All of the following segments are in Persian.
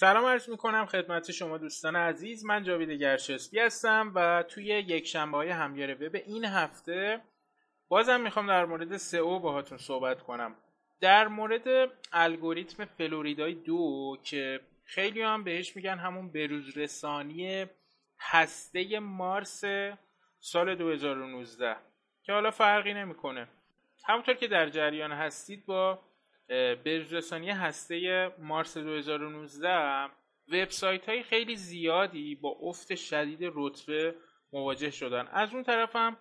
سلام عرض میکنم خدمت شما دوستان عزیز. من جاوید گرش هستم و توی یک شنبه‌های همیار وب این هفته بازم میخوام در مورد سئو باهاتون صحبت کنم، در مورد الگوریتم فلوریدای 2 که خیلی هم بهش میگن همون بروز رسانی هسته مارس سال 2019 که حالا فرقی نمیکنه. همونطور که در جریان هستید با بروز رسانی هسته مارس 2019 وبسایت‌های خیلی زیادی با افت شدید رتبه مواجه شدن. از اون طرف هم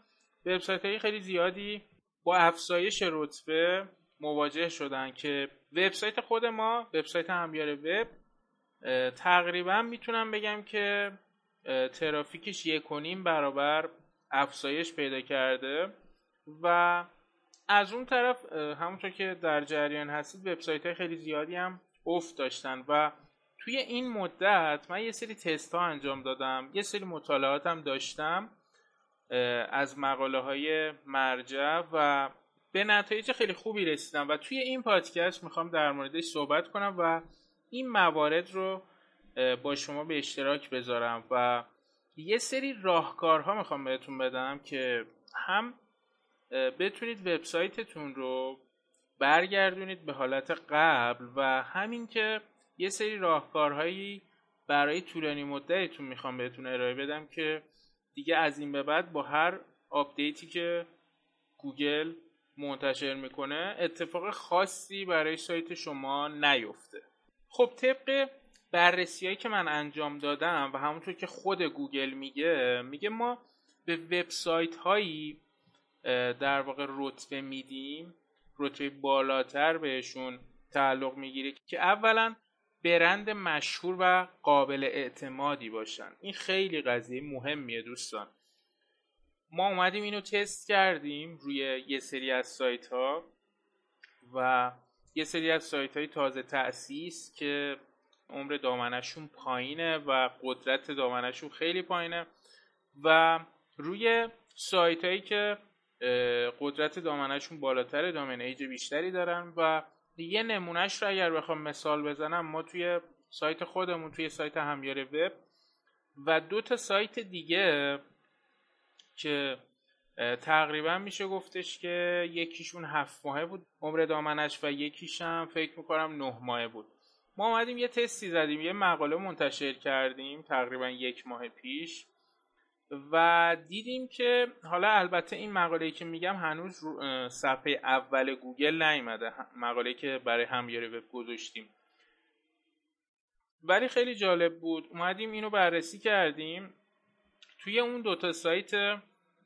وبسایت‌های خیلی زیادی با افزایش رتبه مواجه شدن که وبسایت خود ما، وبسایت همیار وب، تقریبا میتونم بگم که ترافیکش 1.5 برابر افزایش پیدا کرده و از اون طرف همونطور که در جریان هستید وبسایت‌های خیلی زیادی هم افت داشتن و توی این مدت من یه سری تست‌ها انجام دادم، یه سری مطالعاتم داشتم از مقاله‌های مرجع و به نتایج خیلی خوبی رسیدم و توی این پادکست میخوام در موردش صحبت کنم و این موارد رو با شما به اشتراک بذارم و یه سری راهکارها میخوام بهتون بدم که هم بتونید وبسایتتون رو برگردونید به حالت قبل و همین که یه سری راهکارهایی برای طولانی مدتتون میخوام بهتون ارائه بدم که دیگه از این به بعد با هر آپدیتی که گوگل منتشر میکنه اتفاق خاصی برای سایت شما نیفته. خب طبق بررسی‌هایی که من انجام دادم و همونطور که خود گوگل میگه ما به وبسایت‌هایی در واقع رتبه میدیم، رتبه بالاتر بهشون تعلق میگیره که اولا برند مشهور و قابل اعتمادی باشن. این خیلی قضیه مهمیه دوستان. ما اومدیم اینو تست کردیم روی یه سری از سایت ها و یه سری از سایت های تازه تأسیس که عمر دامنشون پایینه و قدرت دامنشون خیلی پایینه و روی سایت هایی که قدرت دامنشون بالاتر، دامن ایج بیشتری دارن و یه نمونهش رو اگر بخوام مثال بزنم، ما توی سایت خودمون، توی سایت همیار وب و 2 تا سایت دیگه که تقریبا میشه گفتش که یکیشون 7 ماهه بود عمر دامنش و یکیش هم فکر میکنم 9 ماهه بود، ما اومدیم یه تستی زدیم، یه مقاله منتشر کردیم تقریبا 1 ماه پیش و دیدیم که حالا البته این مقاله‌ای که میگم هنوز صفحه اول گوگل نیومده، مقاله‌ای که برای همیار وب گذاشتیم، ولی خیلی جالب بود. اومدیم اینو بررسی کردیم توی اون 2 تا سایت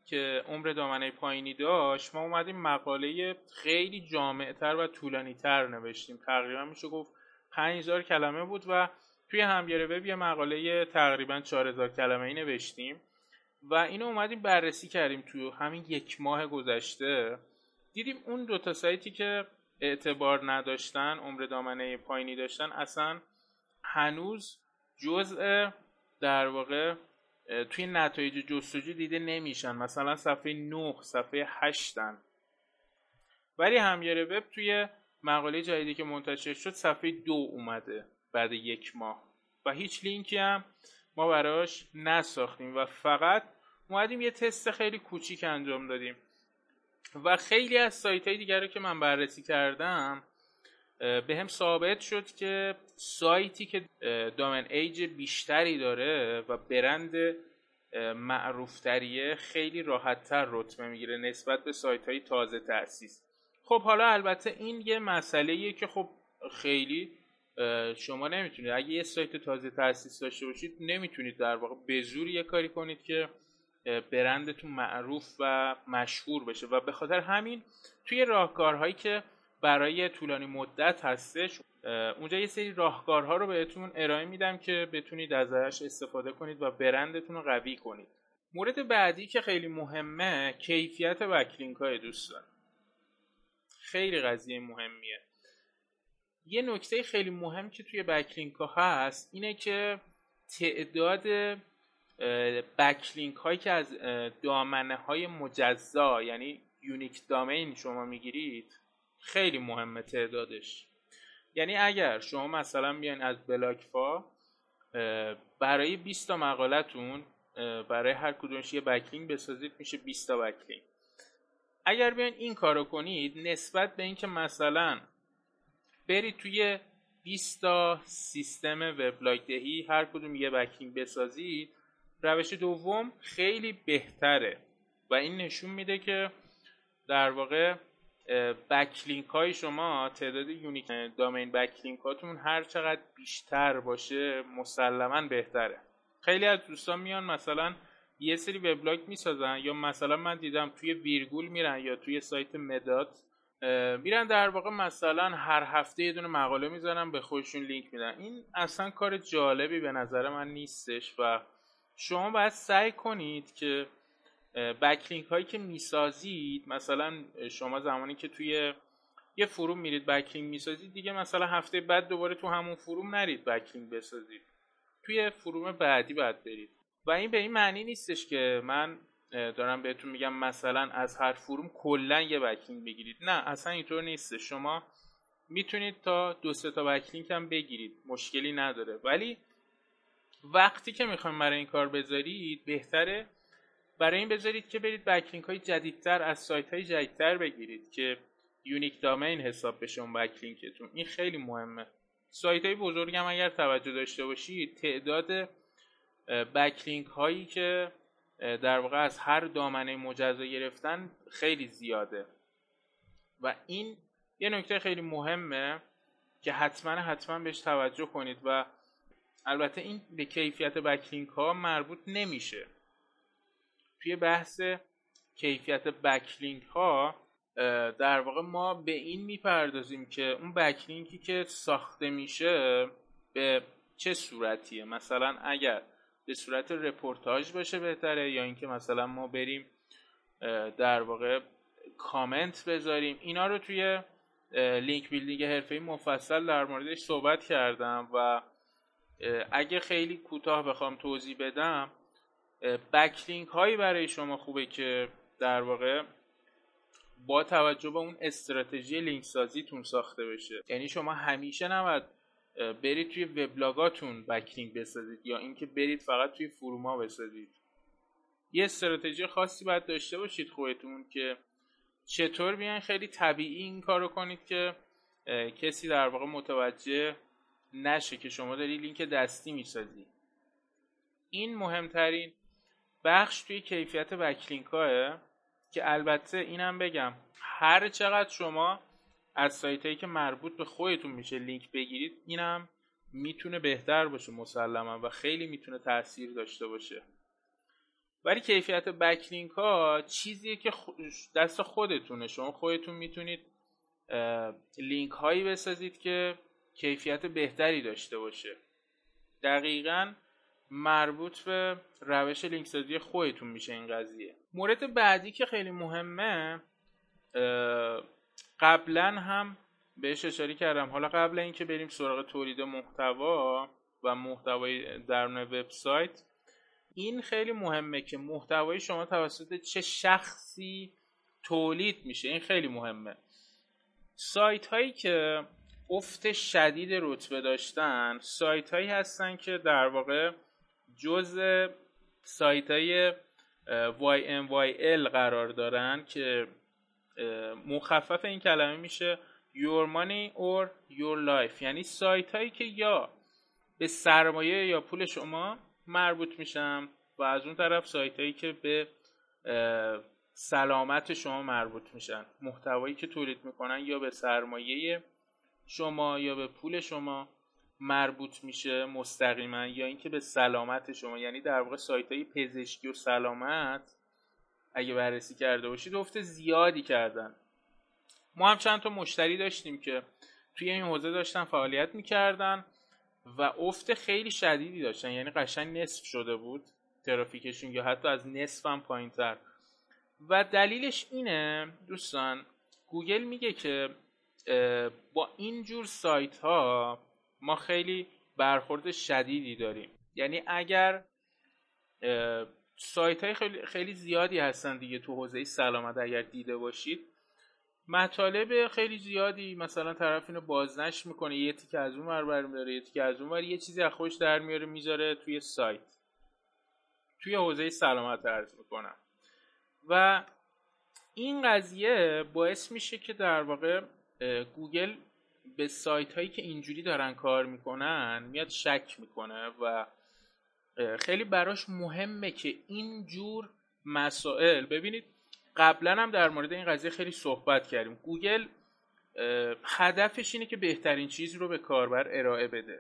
که عمر دامنه پایینی داشت، ما اومدیم مقاله خیلی جامع‌تر و طولانی‌تر نوشتیم، تقریبا میشه گفت 5000 کلمه بود و توی همیار وب یه مقاله تقریبا 4000 کلمه‌ای نوشتیم و اینو اومدیم بررسی کردیم توی همین 1 ماه گذشته. دیدیم اون 2 تا سایتی که اعتبار نداشتن، عمر دامنه پایینی داشتن، اصلا هنوز جزء در واقع توی نتایج جستجو دیده نمیشن، مثلا صفحه 9، صفحه 8ان، ولی همیار وب توی مقاله جدیدی که منتشر شد صفحه 2 اومده بعد 1 ماه و هیچ لینکی هم ما براش نساختیم و فقط اومدیم یه تست خیلی کوچیک انجام دادیم و خیلی از سایت‌های دیگه رو که من بررسی کردم بهم ثابت شد که سایتی که دامن ایج بیشتری داره و برند معروفتریه خیلی راحت‌تر رتبه میگیره نسبت به سایت‌های تازه تأسیس. خب حالا البته این یه مسئله‌ایه که خب خیلی شما نمیتونید، اگه یه سایت تازه تأسیس داشته باشید نمیتونید در واقع به زور یه کاری کنید که برندتون معروف و مشهور بشه و به خاطر همین توی راهکارهایی که برای طولانی مدت هستش اونجا یه سری راهکارها رو بهتون ارائه میدم که بتونید ازش استفاده کنید و برندتون رو قوی کنید. مورد بعدی که خیلی مهمه کیفیت بکلینک‌های دوستان، خیلی قضیه مهمیه. یه نکته خیلی مهم که توی بکلینک‌ها هست اینه که تعداد بکلینک هایی که از دامنه های مجزا یعنی یونیک دامین شما میگیرید خیلی مهمه تعدادش یعنی اگر شما مثلا بیاین از بلاکفا برای 20 تا مقالتون برای هر کدومش یه بکلینک بسازید میشه 20 تا بکلینک. اگر بیاین این کارو کنید نسبت به اینکه مثلا برید توی 20 تا سیستم وبلاگ دهی هر کدوم یه بکلینک بسازید، روش دوم خیلی بهتره و این نشون میده که در واقع بکلینک های شما، تعداد یونیک دامین بکلینک هاتون هر چقدر بیشتر باشه مسلماً بهتره. خیلی از دوستان میان مثلا یه سری وبلاگ میسازن یا مثلا من دیدم توی ویرگول میرن یا توی سایت مداد میرن، در واقع مثلا هر هفته یه دونه مقاله میزنن به خودشون لینک میدن. این اصلا کار جالبی به نظر من نیستش و شما باید سعی کنید که بکلینک هایی که میسازید، مثلا شما زمانی که توی یه فروم میرید بکلینک میسازید دیگه مثلا هفته بعد دوباره تو همون فروم نرید بکلینک بسازید، توی فروم بعدی باید برید. و این به این معنی نیستش که من دارم بهتون میگم مثلا از هر فروم کلا یه بکلینک بگیرید، نه اصلا اینطور نیست. شما میتونید تا 2-3 تا بکلینک هم بگیرید، مشکلی نداره، ولی وقتی که میخوایم برای این کار بذارید بهتره برای این بذارید که برید بکلینک های جدیدتر از سایت های جدیدتر بگیرید که یونیک دامین حساب بشه اون بکلینکتون. این خیلی مهمه. سایت های بزرگ هم اگر توجه داشته باشید تعداد بکلینک هایی که در واقع از هر دامنه مجزا گرفتن خیلی زیاده و این یه نکته خیلی مهمه که حتما بهش توجه کنید. و البته این به کیفیت بکلینک ها مربوط نمیشه. توی بحث کیفیت بکلینک ها در واقع ما به این میپردازیم که اون بکلینکی که ساخته میشه به چه صورتیه، مثلا اگر به صورت رپورتاج باشه بهتره یا اینکه مثلا ما بریم در واقع کامنت بذاریم. اینا رو توی لینک بیلدینگ حرفه‌ای مفصل در موردش صحبت کردم و اگه خیلی کوتاه بخوام توضیح بدم، بکلینک هایی برای شما خوبه که در واقع با توجه به اون استراتژی لینک سازیتون ساخته بشه. یعنی شما همیشه نباید برید توی وبلاگاتون بکلینک بسازید یا اینکه برید فقط توی فروما بسازید. یه استراتژی خاصی باید داشته باشید خودتون که چطور بیان خیلی طبیعی این کارو کنید که کسی در واقع متوجه نشه که شما داری لینک دستی میسازی. این مهمترین بخش توی کیفیت بکلینک هاه که البته اینم بگم هر چقدر شما از سایت هایی که مربوط به خودتون میشه لینک بگیرید اینم میتونه بهتر باشه مسلما و خیلی میتونه تاثیر داشته باشه. ولی کیفیت بکلینک ها چیزیه که دست خودتونه، شما خودتون میتونید لینک هایی بسازید که کیفیت بهتری داشته باشه. دقیقاً مربوط به روش لینک سازی خودتون میشه این قضیه. مورد بعدی که خیلی مهمه، قبلا هم بهش اشاره کردم، حالا قبل اینکه بریم سراغ تولید محتوا و محتوای درون وبسایت، این خیلی مهمه که محتوای شما توسط چه شخصی تولید میشه. این خیلی مهمه. سایت هایی که افت شدید رتبه داشتن سایت هایی هستن که در واقع جزء سایت‌های YMYL قرار دارن که مخفف این کلمه میشه Your Money or Your Life، یعنی سایت‌هایی که یا به سرمایه یا پول شما مربوط میشن و از اون طرف سایت‌هایی که به سلامت شما مربوط میشن. محتوایی که تولید میکنن یا به سرمایه شما یا به پول شما مربوط میشه مستقیما یا اینکه به سلامت شما، یعنی در واقع سایت‌های پزشکی و سلامت اگه بررسی کرده باشید افت زیادی کردن. ما هم چند تا مشتری داشتیم که توی این حوزه داشتن فعالیت میکردن و افت خیلی شدیدی داشتن، یعنی قشنگ نصف شده بود ترافیکشون یا حتی از نصف هم پایین‌تر. و دلیلش اینه دوستان، گوگل میگه که با این جور سایت‌ها ما خیلی برخورد شدیدی داریم. یعنی اگر سایت های خیلی زیادی هستن دیگه تو حوزه سلامت اگر دیده باشید، مطالب خیلی زیادی، مثلا طرف اینو بازنشر میکنه، یه تیکه از اون ور برمی‌داره، یه تیکه از اون ور، یه چیزی از خودش در میاره میذاره توی سایت، توی حوزه سلامت عرض میکنم. و این قضیه باعث میشه که در واقع گوگل به سایت هایی که اینجوری دارن کار میکنن میاد شک میکنه و خیلی براش مهمه که اینجور مسائل، ببینید قبلا هم در مورد این قضیه خیلی صحبت کردیم، گوگل هدفش اینه که بهترین چیز رو به کاربر ارائه بده.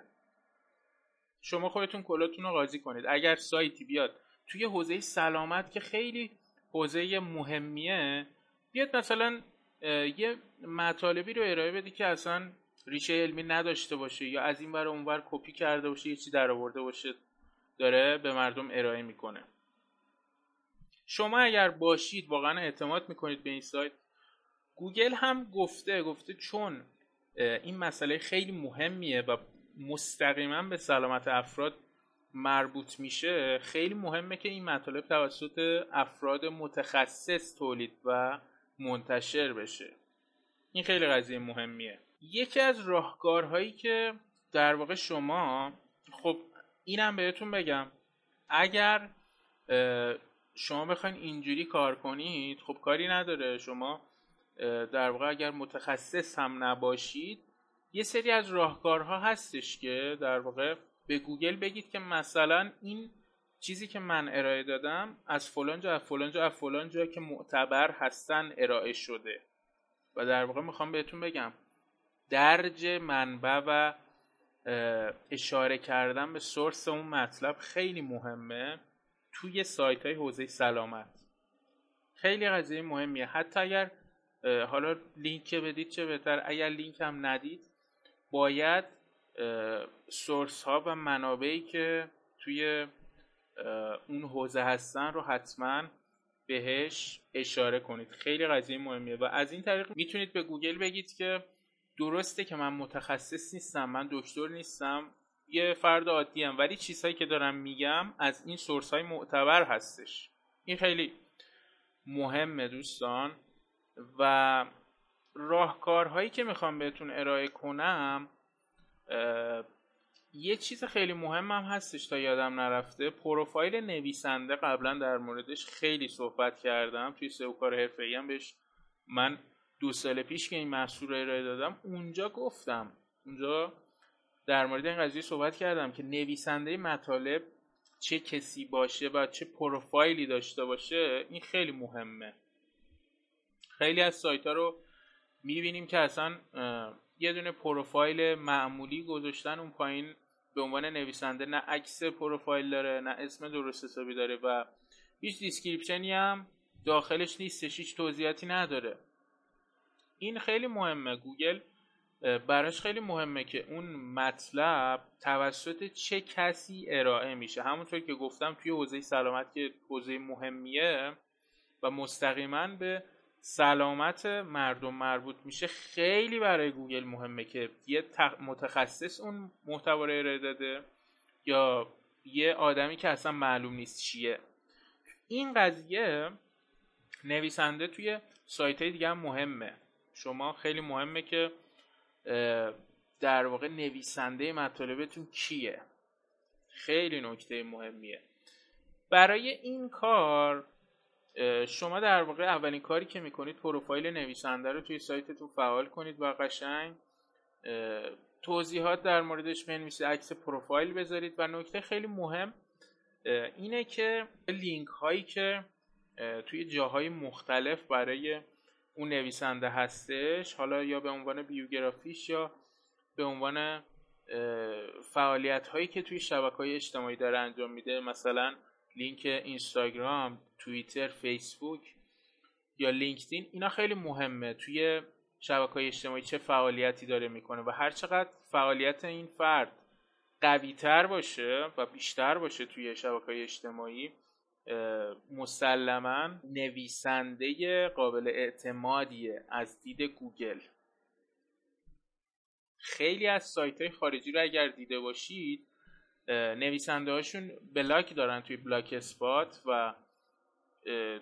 شما خودتون کلاتون رو قاضی کنید، اگر سایتی بیاد توی حوزه سلامت که خیلی حوزه مهمیه بیاد مثلا یه مطالبی رو ارائه بده که اصلا ریشه علمی نداشته باشه یا از این ور اون ور کپی کرده باشه، یه چیزی درآورده باشه داره به مردم ارائه میکنه. شما اگر باشید واقعا اعتماد میکنید به این سایت؟ گوگل هم گفته چون این مسئله خیلی مهمیه و مستقیما به سلامت افراد مربوط میشه، خیلی مهمه که این مطالب توسط افراد متخصص تولید و منتشر بشه. این خیلی قضیه مهمیه. یکی از راهکارهایی که در واقع شما، خب اینم بهتون بگم، اگر شما بخواین اینجوری کار کنید خب کاری نداره، شما در واقع اگر متخصص هم نباشید یه سری از راهکارها هستش که در واقع به گوگل بگید که مثلا این چیزی که من ارائه دادم از فلان جا که معتبر هستن ارائه شده و در واقع میخوام بهتون بگم درج منبع و اشاره کردن به سورس اون مطلب خیلی مهمه توی سایت های حوزه سلامت. خیلی قضیه مهمیه، حتی اگر حالا لینک بدید چه بهتر، اگر لینک هم ندید باید سورس ها و منابعی که توی اون حوزه هستن رو حتما بهش اشاره کنید. خیلی قضیه مهمیه و از این طریق میتونید به گوگل بگید که درسته که من متخصص نیستم، من دکتر نیستم، یه فرد عادی ام، ولی چیزهایی که دارم میگم از این سورس های معتبر هستش. این خیلی مهمه دوستان. و راهکارهایی که میخوام بهتون ارائه کنم، یه چیز خیلی مهم هم هستش تا یادم نرفته، پروفایل نویسنده. قبلا در موردش خیلی صحبت کردم توی سئو کار حرفه‌ای هم بهش، من 2 سال پیش که این محصول رو ارائه دادم اونجا در مورد این قضیه صحبت کردم که نویسنده مطالب چه کسی باشه و چه پروفایلی داشته باشه. این خیلی مهمه. خیلی از سایت‌ها رو می‌بینیم که اصلا یه دونه پروفایل معمولی گذاشتن اون پایین به عنوان نویسنده، نه عکس پروفایل داره نه اسم درست حسابی داره و هیچ دیسکریپشنی هم داخلش نیستش، هیچ توضیحاتی نداره. این خیلی مهمه، گوگل براش خیلی مهمه که اون مطلب توسط چه کسی ارائه میشه. همونطور که گفتم توی حوزه سلامت که حوزه مهمیه و مستقیما به سلامت مردم مربوط میشه، خیلی برای گوگل مهمه که یه متخصص اون محتوا رو ارائه داده یا یه آدمی که اصلا معلوم نیست چیه. این قضیه نویسنده توی سایت‌های دیگه هم مهمه. شما خیلی مهمه که در واقع نویسنده مطالبتون کیه. خیلی نکته مهمیه. برای این کار شما در واقع اولین کاری که میکنید پروفایل نویسنده رو توی سایتتون فعال کنید و قشنگ توضیحات در موردش بنویسید، عکس پروفایل بذارید و نکته خیلی مهم اینه که لینک هایی که توی جاهای مختلف برای اون نویسنده هستش، حالا یا به عنوان بیوگرافیش یا به عنوان فعالیت هایی که توی شبکه‌های اجتماعی داره انجام میده، مثلا لینک اینستاگرام، توییتر، فیسبوک یا لینکدین، اینا خیلی مهمه. توی شبکه‌های اجتماعی چه فعالیتی داره میکنه و هر چقدر فعالیت این فرد قوی‌تر باشه و بیشتر باشه توی شبکه‌های اجتماعی، مسلماً نویسنده قابل اعتمادیه از دید گوگل. خیلی از سایت‌های خارجی رو اگر دیده باشید نویسنده هاشون بلاک دارن توی بلاک اسپات و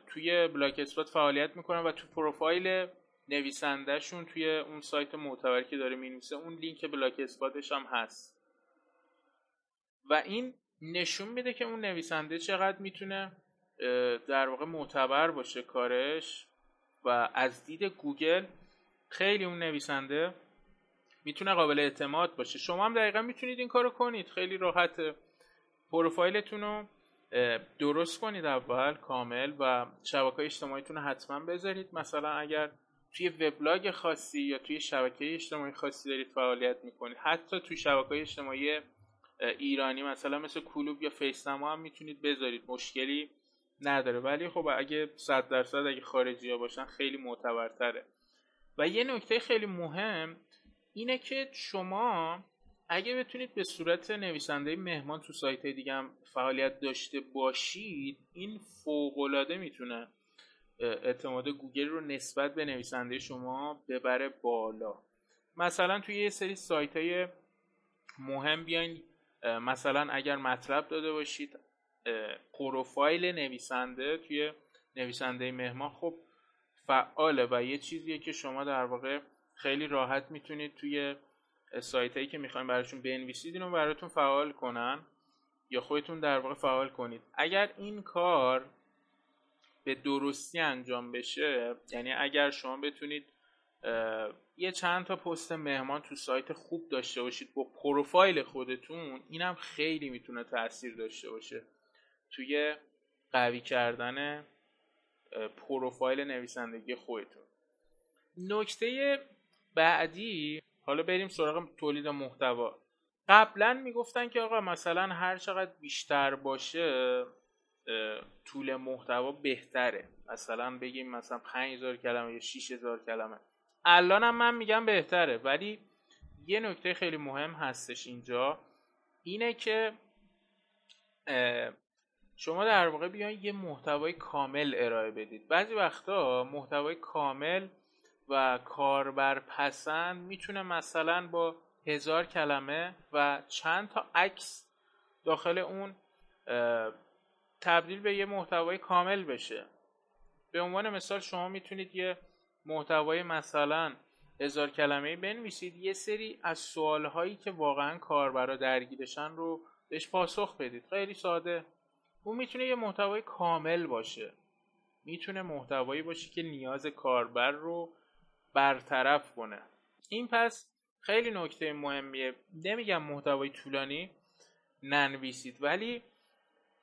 توی بلاک اسپات فعالیت میکنن و تو پروفایل نویسندهشون توی اون سایت معتبری که داره می‌نویسه اون لینک بلاک اسپاتش هم هست و این نشون میده که اون نویسنده چقدر میتونه در واقع معتبر باشه کارش و از دید گوگل خیلی اون نویسنده میتونه قابل اعتماد باشه. شما هم دقیقا میتونید این کارو کنید، خیلی راحته. پروفایلتون رو درست کنید اول کامل و شبکه‌های اجتماعیتون رو حتما بذارید. مثلا اگر توی وبلاگ خاصی یا توی شبکه اجتماعی خاصی دارید فعالیت میکنید، حتی توی شبکه‌های اجتماعی ایرانی مثلا مثل کلوب یا فیسنما هم میتونید بذارید، مشکلی نداره. ولی خب اگه 100% اگه خارجی‌ها باشن خیلی معتبرتره. و یه نکته خیلی مهم اینه که شما اگه بتونید به صورت نویسنده مهمان تو سایت‌های دیگه هم فعالیت داشته باشید، این فوق‌العاده میتونه اعتماد گوگل رو نسبت به نویسنده شما ببره بالا. مثلا توی یه سری سایت‌های مهم بیاین، مثلا اگر مطلب داده باشید پروفایل نویسنده توی نویسنده مهمان خب فعاله و یه چیزیه که شما در واقع خیلی راحت میتونید توی سایتایی که میخواین براتون بنویسید اینو براتون فعال کنن یا خودتون در واقع فعال کنید. اگر این کار به درستی انجام بشه، یعنی اگر شما بتونید یه چند تا پست مهمان تو سایت خوب داشته باشید با پروفایل خودتون، اینم خیلی میتونه تأثیر داشته باشه توی قوی کردن پروفایل نویسندگی خودتون. نکته بعدی، حالا بریم سراغ تولید محتوا. قبلا میگفتن که آقا مثلا هر چقدر بیشتر باشه طول محتوا بهتره، مثلا بگیم مثلا 5000 کلمه یا 6000 کلمه. الانم من میگم بهتره، ولی یه نکته خیلی مهم هستش اینجا، اینه که شما در واقع بیاین یه محتوای کامل ارائه بدید. بعضی وقتا محتوای کامل و کاربرپسند میتونه مثلا با 1000 کلمه و چند تا عکس داخل اون تبدیل به یه محتوای کامل بشه. به عنوان مثال شما میتونید یه محتوای مثلا 1000 کلمه‌ای بنویسید، یه سری از سوالهایی که واقعا کاربرا درگیرشن رو بهش پاسخ بدید. خیلی ساده. اون میتونه یه محتوای کامل باشه. میتونه محتوایی باشه که نیاز کاربر رو برطرف کنه. این پس خیلی نکته مهمیه. نمیگم محتوای طولانی ننویسید، ولی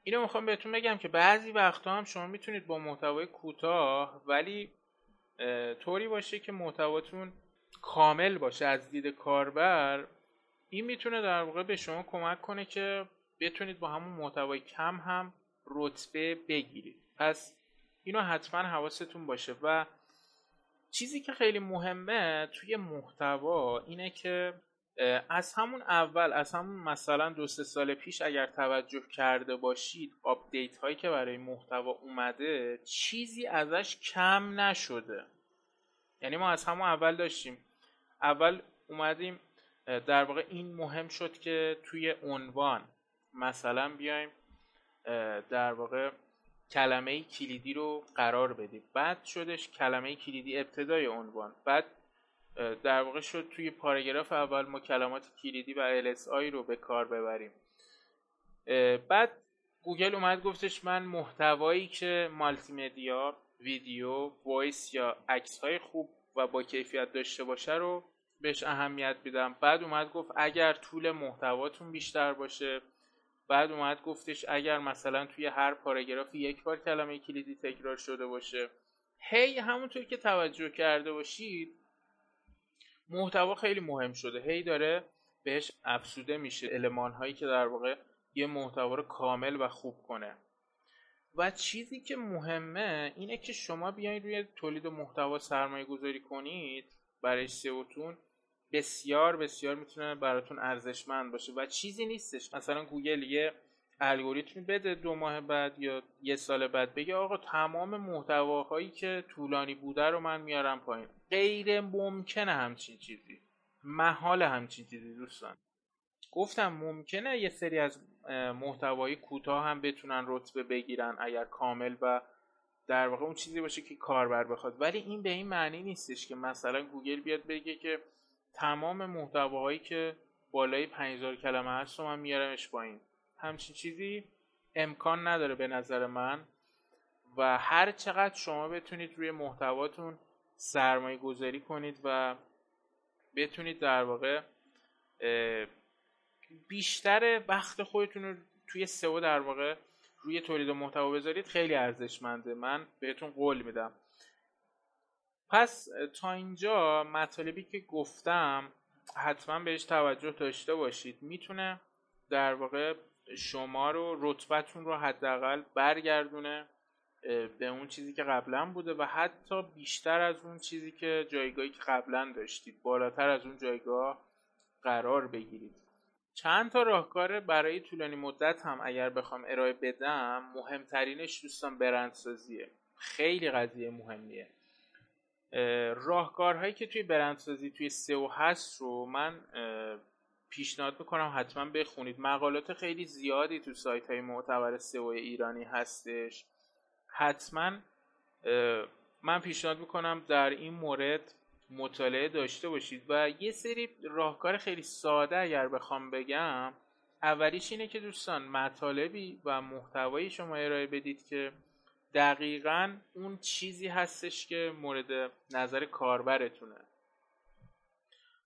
اینو میخوام بهتون بگم که بعضی وقتا هم شما میتونید با محتوای کوتاه ولی طوری باشه که محتواتون کامل باشه از دید کاربر. این میتونه در واقع به شما کمک کنه که بتونید با همون محتوای کم هم رتبه بگیرید. پس اینو حتما حواستون باشه. و چیزی که خیلی مهمه توی محتوا اینه که از همون اول، از همون مثلا 2-3 سال پیش اگر توجه کرده باشید، آپدیت هایی که برای محتوا اومده چیزی ازش کم نشده. یعنی ما از همون اول داشتیم، اول اومدیم در واقع این مهم شد که توی عنوان مثلا بیایم در واقع کلمه کلیدی رو قرار بدیم، بعد شدش کلمه کلیدی ابتدای عنوان، بعد در واقع شد توی پاراگراف اول ما کلمات کلیدی و LSI رو به کار ببریم. بعد گوگل اومد گفتش من محتوایی که مالتی مدیا، ویدیو، وایس یا عکس‌های خوب و با کیفیت داشته باشه رو بهش اهمیت میدم. بعد اومد گفت اگر طول محتواتون بیشتر باشه، بعد اومد گفتش اگر مثلا توی هر پاراگراف یک بار کلمه کلیدی تکرار شده باشه. هی همونطور که توجه کرده باشید محتوا خیلی مهم شده، هی داره بهش افسوده میشه المان‌هایی که در واقع یه محتوا رو کامل و خوب کنه. و چیزی که مهمه اینه که شما بیاین روی تولید محتوا سرمایه‌گذاری کنید، برای سئوتون بسیار بسیار میتونه براتون ارزشمند باشه و چیزی نیستش مثلا گوگل یه الگوریتم بده 2 ماه بعد یا 1 سال بعد بگه آقا تمام محتواهایی که طولانی بوده رو من میارم پایین. غیر ممکنه همچین چیزی، محال همچین چیزی دوستان. گفتم ممکنه یه سری از محتوای کوتاه هم بتونن رتبه بگیرن اگر کامل و در واقع اون چیزی باشه که کاربر بخواد. ولی این به این معنی نیستش که مثلا گوگل بیاد بگه که تمام محتواهایی که بالای 5000 کلمه هست رو من میارمش پایین. همچین چیزی امکان نداره به نظر من. و هر چقدر شما بتونید روی محتواتون سرمایه گذاری کنید و بتونید در واقع بیشتر وقت خودتون رو توی سئو در واقع روی تولید محتوا بذارید، خیلی ارزشمنده، من بهتون قول میدم. پس تا اینجا مطالبی که گفتم حتما بهش توجه داشته باشید، میتونه در واقع شما رو رتبتون رو حداقل برگردونه به اون چیزی که قبلا بوده و حتی بیشتر از اون چیزی که جایگاهی که قبلا داشتید، بالاتر از اون جایگاه قرار بگیرید. چند تا راهکار برای طولانی مدت هم اگر بخوام ارائه بدم، مهمترینش دوستان برندسازیه. خیلی قضیه مهمیه. راهکارهایی که توی برندسازی توی سئو هست رو من پیشنهاد میکنم حتما بخونید. مقالات خیلی زیادی تو سایت های معتبر سئو ایرانی هستش. حتما من پیشنهاد میکنم در این مورد مطالعه داشته باشید. و یه سری راهکار خیلی ساده اگر بخوام بگم، اولیش اینه که دوستان مطالبی و محتوایی شما ارائه بدید که دقیقاً اون چیزی هستش که مورد نظر کاربرتونه.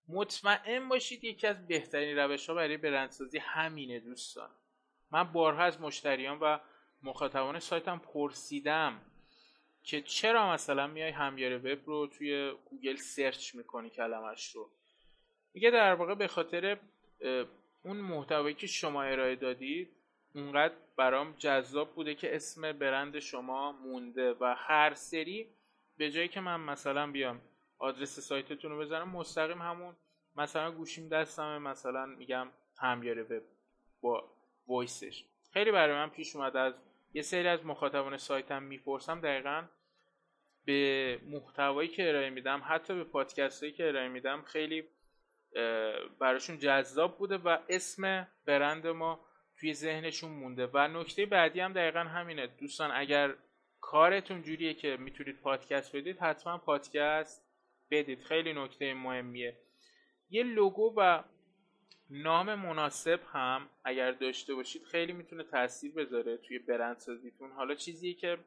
مطمئن باشید یکی از بهترین روش‌ها برای برندسازی همینه دوستان. من بارها از مشتریان و مخاطبان سایتم پرسیدم که چرا مثلا میای همیار وب رو توی گوگل سرچ میکنی کلمش رو. میگه در واقع به خاطر اون محتوایی که شما ارائه دادید اونقدر برام جذاب بوده که اسم برند شما مونده و هر سری به جایی که من مثلا بیام آدرس سایتتون رو بزنم، مستقیم همون مثلا گوشیم دستمه مثلا میگم همیار وب با وایسش. خیلی برای من پیش اومده، از یه سری از مخاطبان سایتم میپرسم دقیقاً به محتوایی که ارائه میدم، حتی به پادکستایی که ارائه میدم، خیلی براشون جذاب بوده و اسم برند ما توی ذهنشون مونده. و نکته بعدی هم دقیقاً همینه دوستان، اگر کارتون جوریه که میتونید پادکست بدید، حتما پادکست بدید. خیلی نکته مهمیه. یه لوگو و نام مناسب هم اگر داشته باشید خیلی میتونه تاثیر بذاره توی برندسازیتون. حالا چیزی که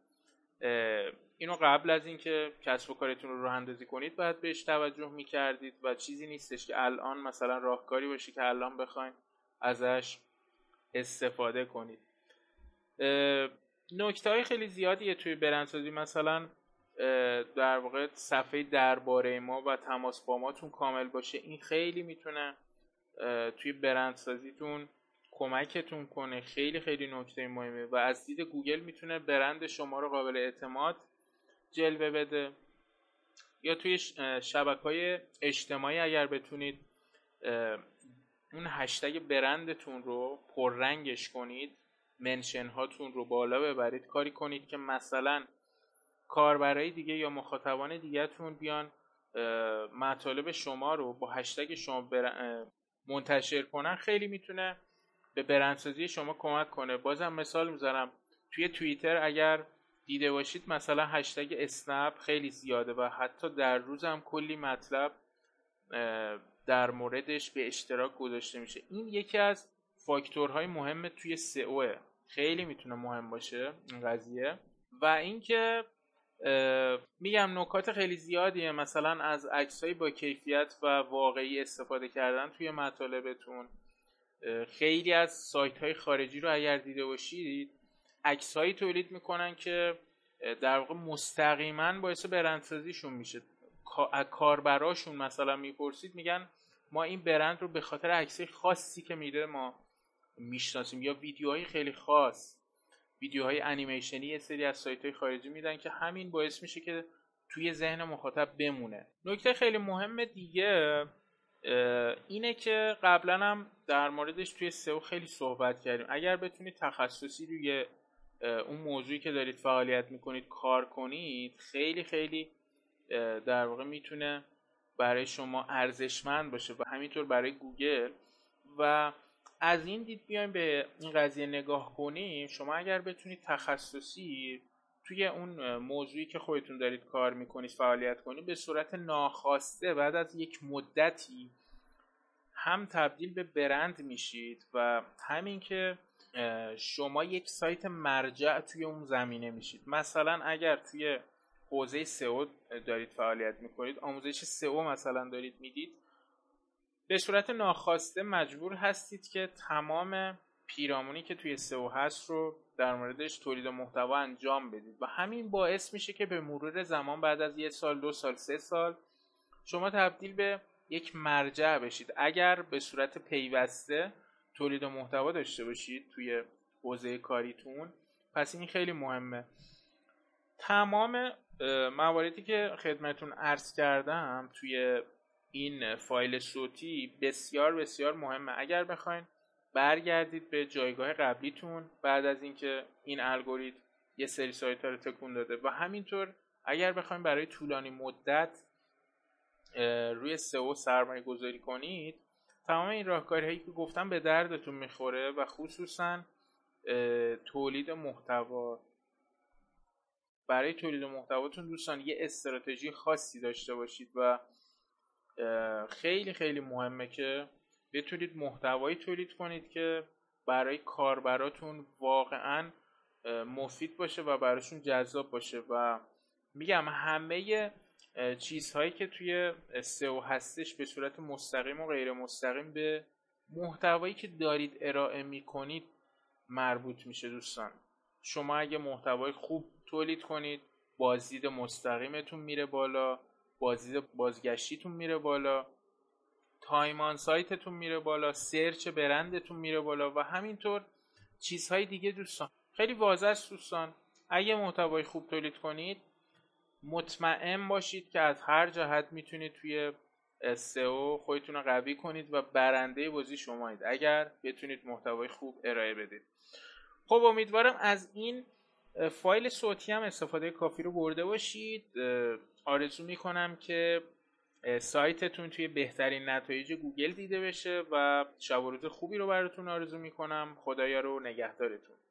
اینو قبل از اینکه کسب و کارتون رو راه اندازی کنید باید بهش توجه میکردید و چیزی نیستش که الان مثلا راهکاری باشه که الان بخواید ازش استفاده کنید. نکته‌های خیلی زیادیه توی برندسازی، مثلا در واقع صفحه درباره ما و تماس با ماتون کامل باشه. این خیلی میتونه توی برندسازیتون کمکتون کنه. خیلی خیلی نکته مهمه و از دید گوگل میتونه برند شما رو قابل اعتماد جلوه بده. یا توی شبکه‌های اجتماعی اگر بتونید اون هشتگ برندتون رو پررنگش کنید، منشن هاتون رو بالا ببرید، کاری کنید که مثلا کاربرای دیگه یا مخاطبان دیگه‌تون بیان مطالب شما رو با هشتگ شما منتشر کنن، خیلی میتونه به برندسازی شما کمک کنه. بازم مثال میذارم، توی توییتر اگر دیده باشید مثلا هشتگ اسنپ خیلی زیاده و حتی در روز هم کلی مطلب در موردش به اشتراک گذاشته میشه. این یکی از فاکتورهای مهم توی سئو، خیلی میتونه مهم باشه این قضیه. و اینکه میگم نکات خیلی زیادیه، مثلا از عکس‌های با کیفیت و واقعی استفاده کردن توی مطالبتون. خیلی از سایت‌های خارجی رو اگر دیده باشید عکس‌هایی تولید میکنن که در واقع مستقیما باعث برندسازیشون میشه. کاربراشون مثلا میپرسید، میگن ما این برند رو به خاطر عکس‌های خاصی که میده ما میشناسیم، یا ویدیوهای خیلی خاص، ویدیوهای انیمیشنی یه سری از سایت‌های خارجی میدن که همین باعث میشه که توی ذهن مخاطب بمونه. نکته خیلی مهم دیگه اینه که قبلا هم در موردش توی سئو خیلی صحبت کردیم، اگر بتونید تخصصی روی اون موضوعی که دارید فعالیت میکنید کار کنید، خیلی خیلی در واقع میتونه برای شما ارزشمند باشه و همینطور برای گوگل. و از این دید بیایم به این قضیه نگاه کنیم، شما اگر بتونید تخصصی توی اون موضوعی که خودتون دارید کار میکنید فعالیت کنید، به صورت ناخواسته بعد از یک مدتی هم تبدیل به برند میشید و همین که شما یک سایت مرجع توی اون زمینه میشید. مثلا اگر توی حوزه سئو دارید فعالیت میکنید، آموزش سئو مثلا دارید میدید، به صورت ناخواسته مجبور هستید که تمام پیرامونی که توی سئو هست رو در موردش تولید محتوا انجام بدید و همین باعث میشه که به مرور زمان بعد از 1 سال، 2 سال، 3 سال شما تبدیل به یک مرجع بشید. اگر به صورت پیوسته تولید محتوا داشته باشید توی حوزه کاریتون، پس این خیلی مهمه. تمام مواردی که خدمتون عرض کردم توی این فایل صوتی بسیار بسیار مهمه. اگر بخواید برگردید به جایگاه قبلیتون بعد از اینکه این الگوریتم یه سری سایت‌ها رو تکون داده و همینطور اگر بخواید برای طولانی مدت روی سئو سرمایه‌گذاری کنید، تمام این راهکارهایی که گفتم به دردتون میخوره و خصوصا تولید محتوا. برای تولید محتواتون دوستان یه استراتژی خاصی داشته باشید و خیلی خیلی مهمه که بتونید محتوایی تولید کنید که برای کاربراتون واقعا مفید باشه و براشون جذاب باشه. و میگم همه چیزهایی که توی سئو هستش به صورت مستقیم و غیر مستقیم به محتوایی که دارید ارائه میکنید مربوط میشه دوستان. شما اگه محتوای خوب تولید کنید، بازدید مستقیمتون میره بالا، بازدید بازگشتیتون میره بالا، تایم آن سایتتون میره بالا، سرچ برندتون میره بالا و همینطور چیزهای دیگه دوستان. خیلی واضح است دوستان، اگه محتوای خوب تولید کنید مطمئن باشید که از هر جهت میتونید توی سئو خودتون رو قوی کنید و برنده بازی شمایید اگر بتونید محتوای خوب ارائه بدید. خب امیدوارم از این فایل صوتی هم استفاده کافی رو برده باشید. آرزو میکنم که سایتتون توی بهترین نتایج گوگل دیده بشه و شب و روز خوبی رو براتون آرزو میکنم. خدایا رو نگهدارتون.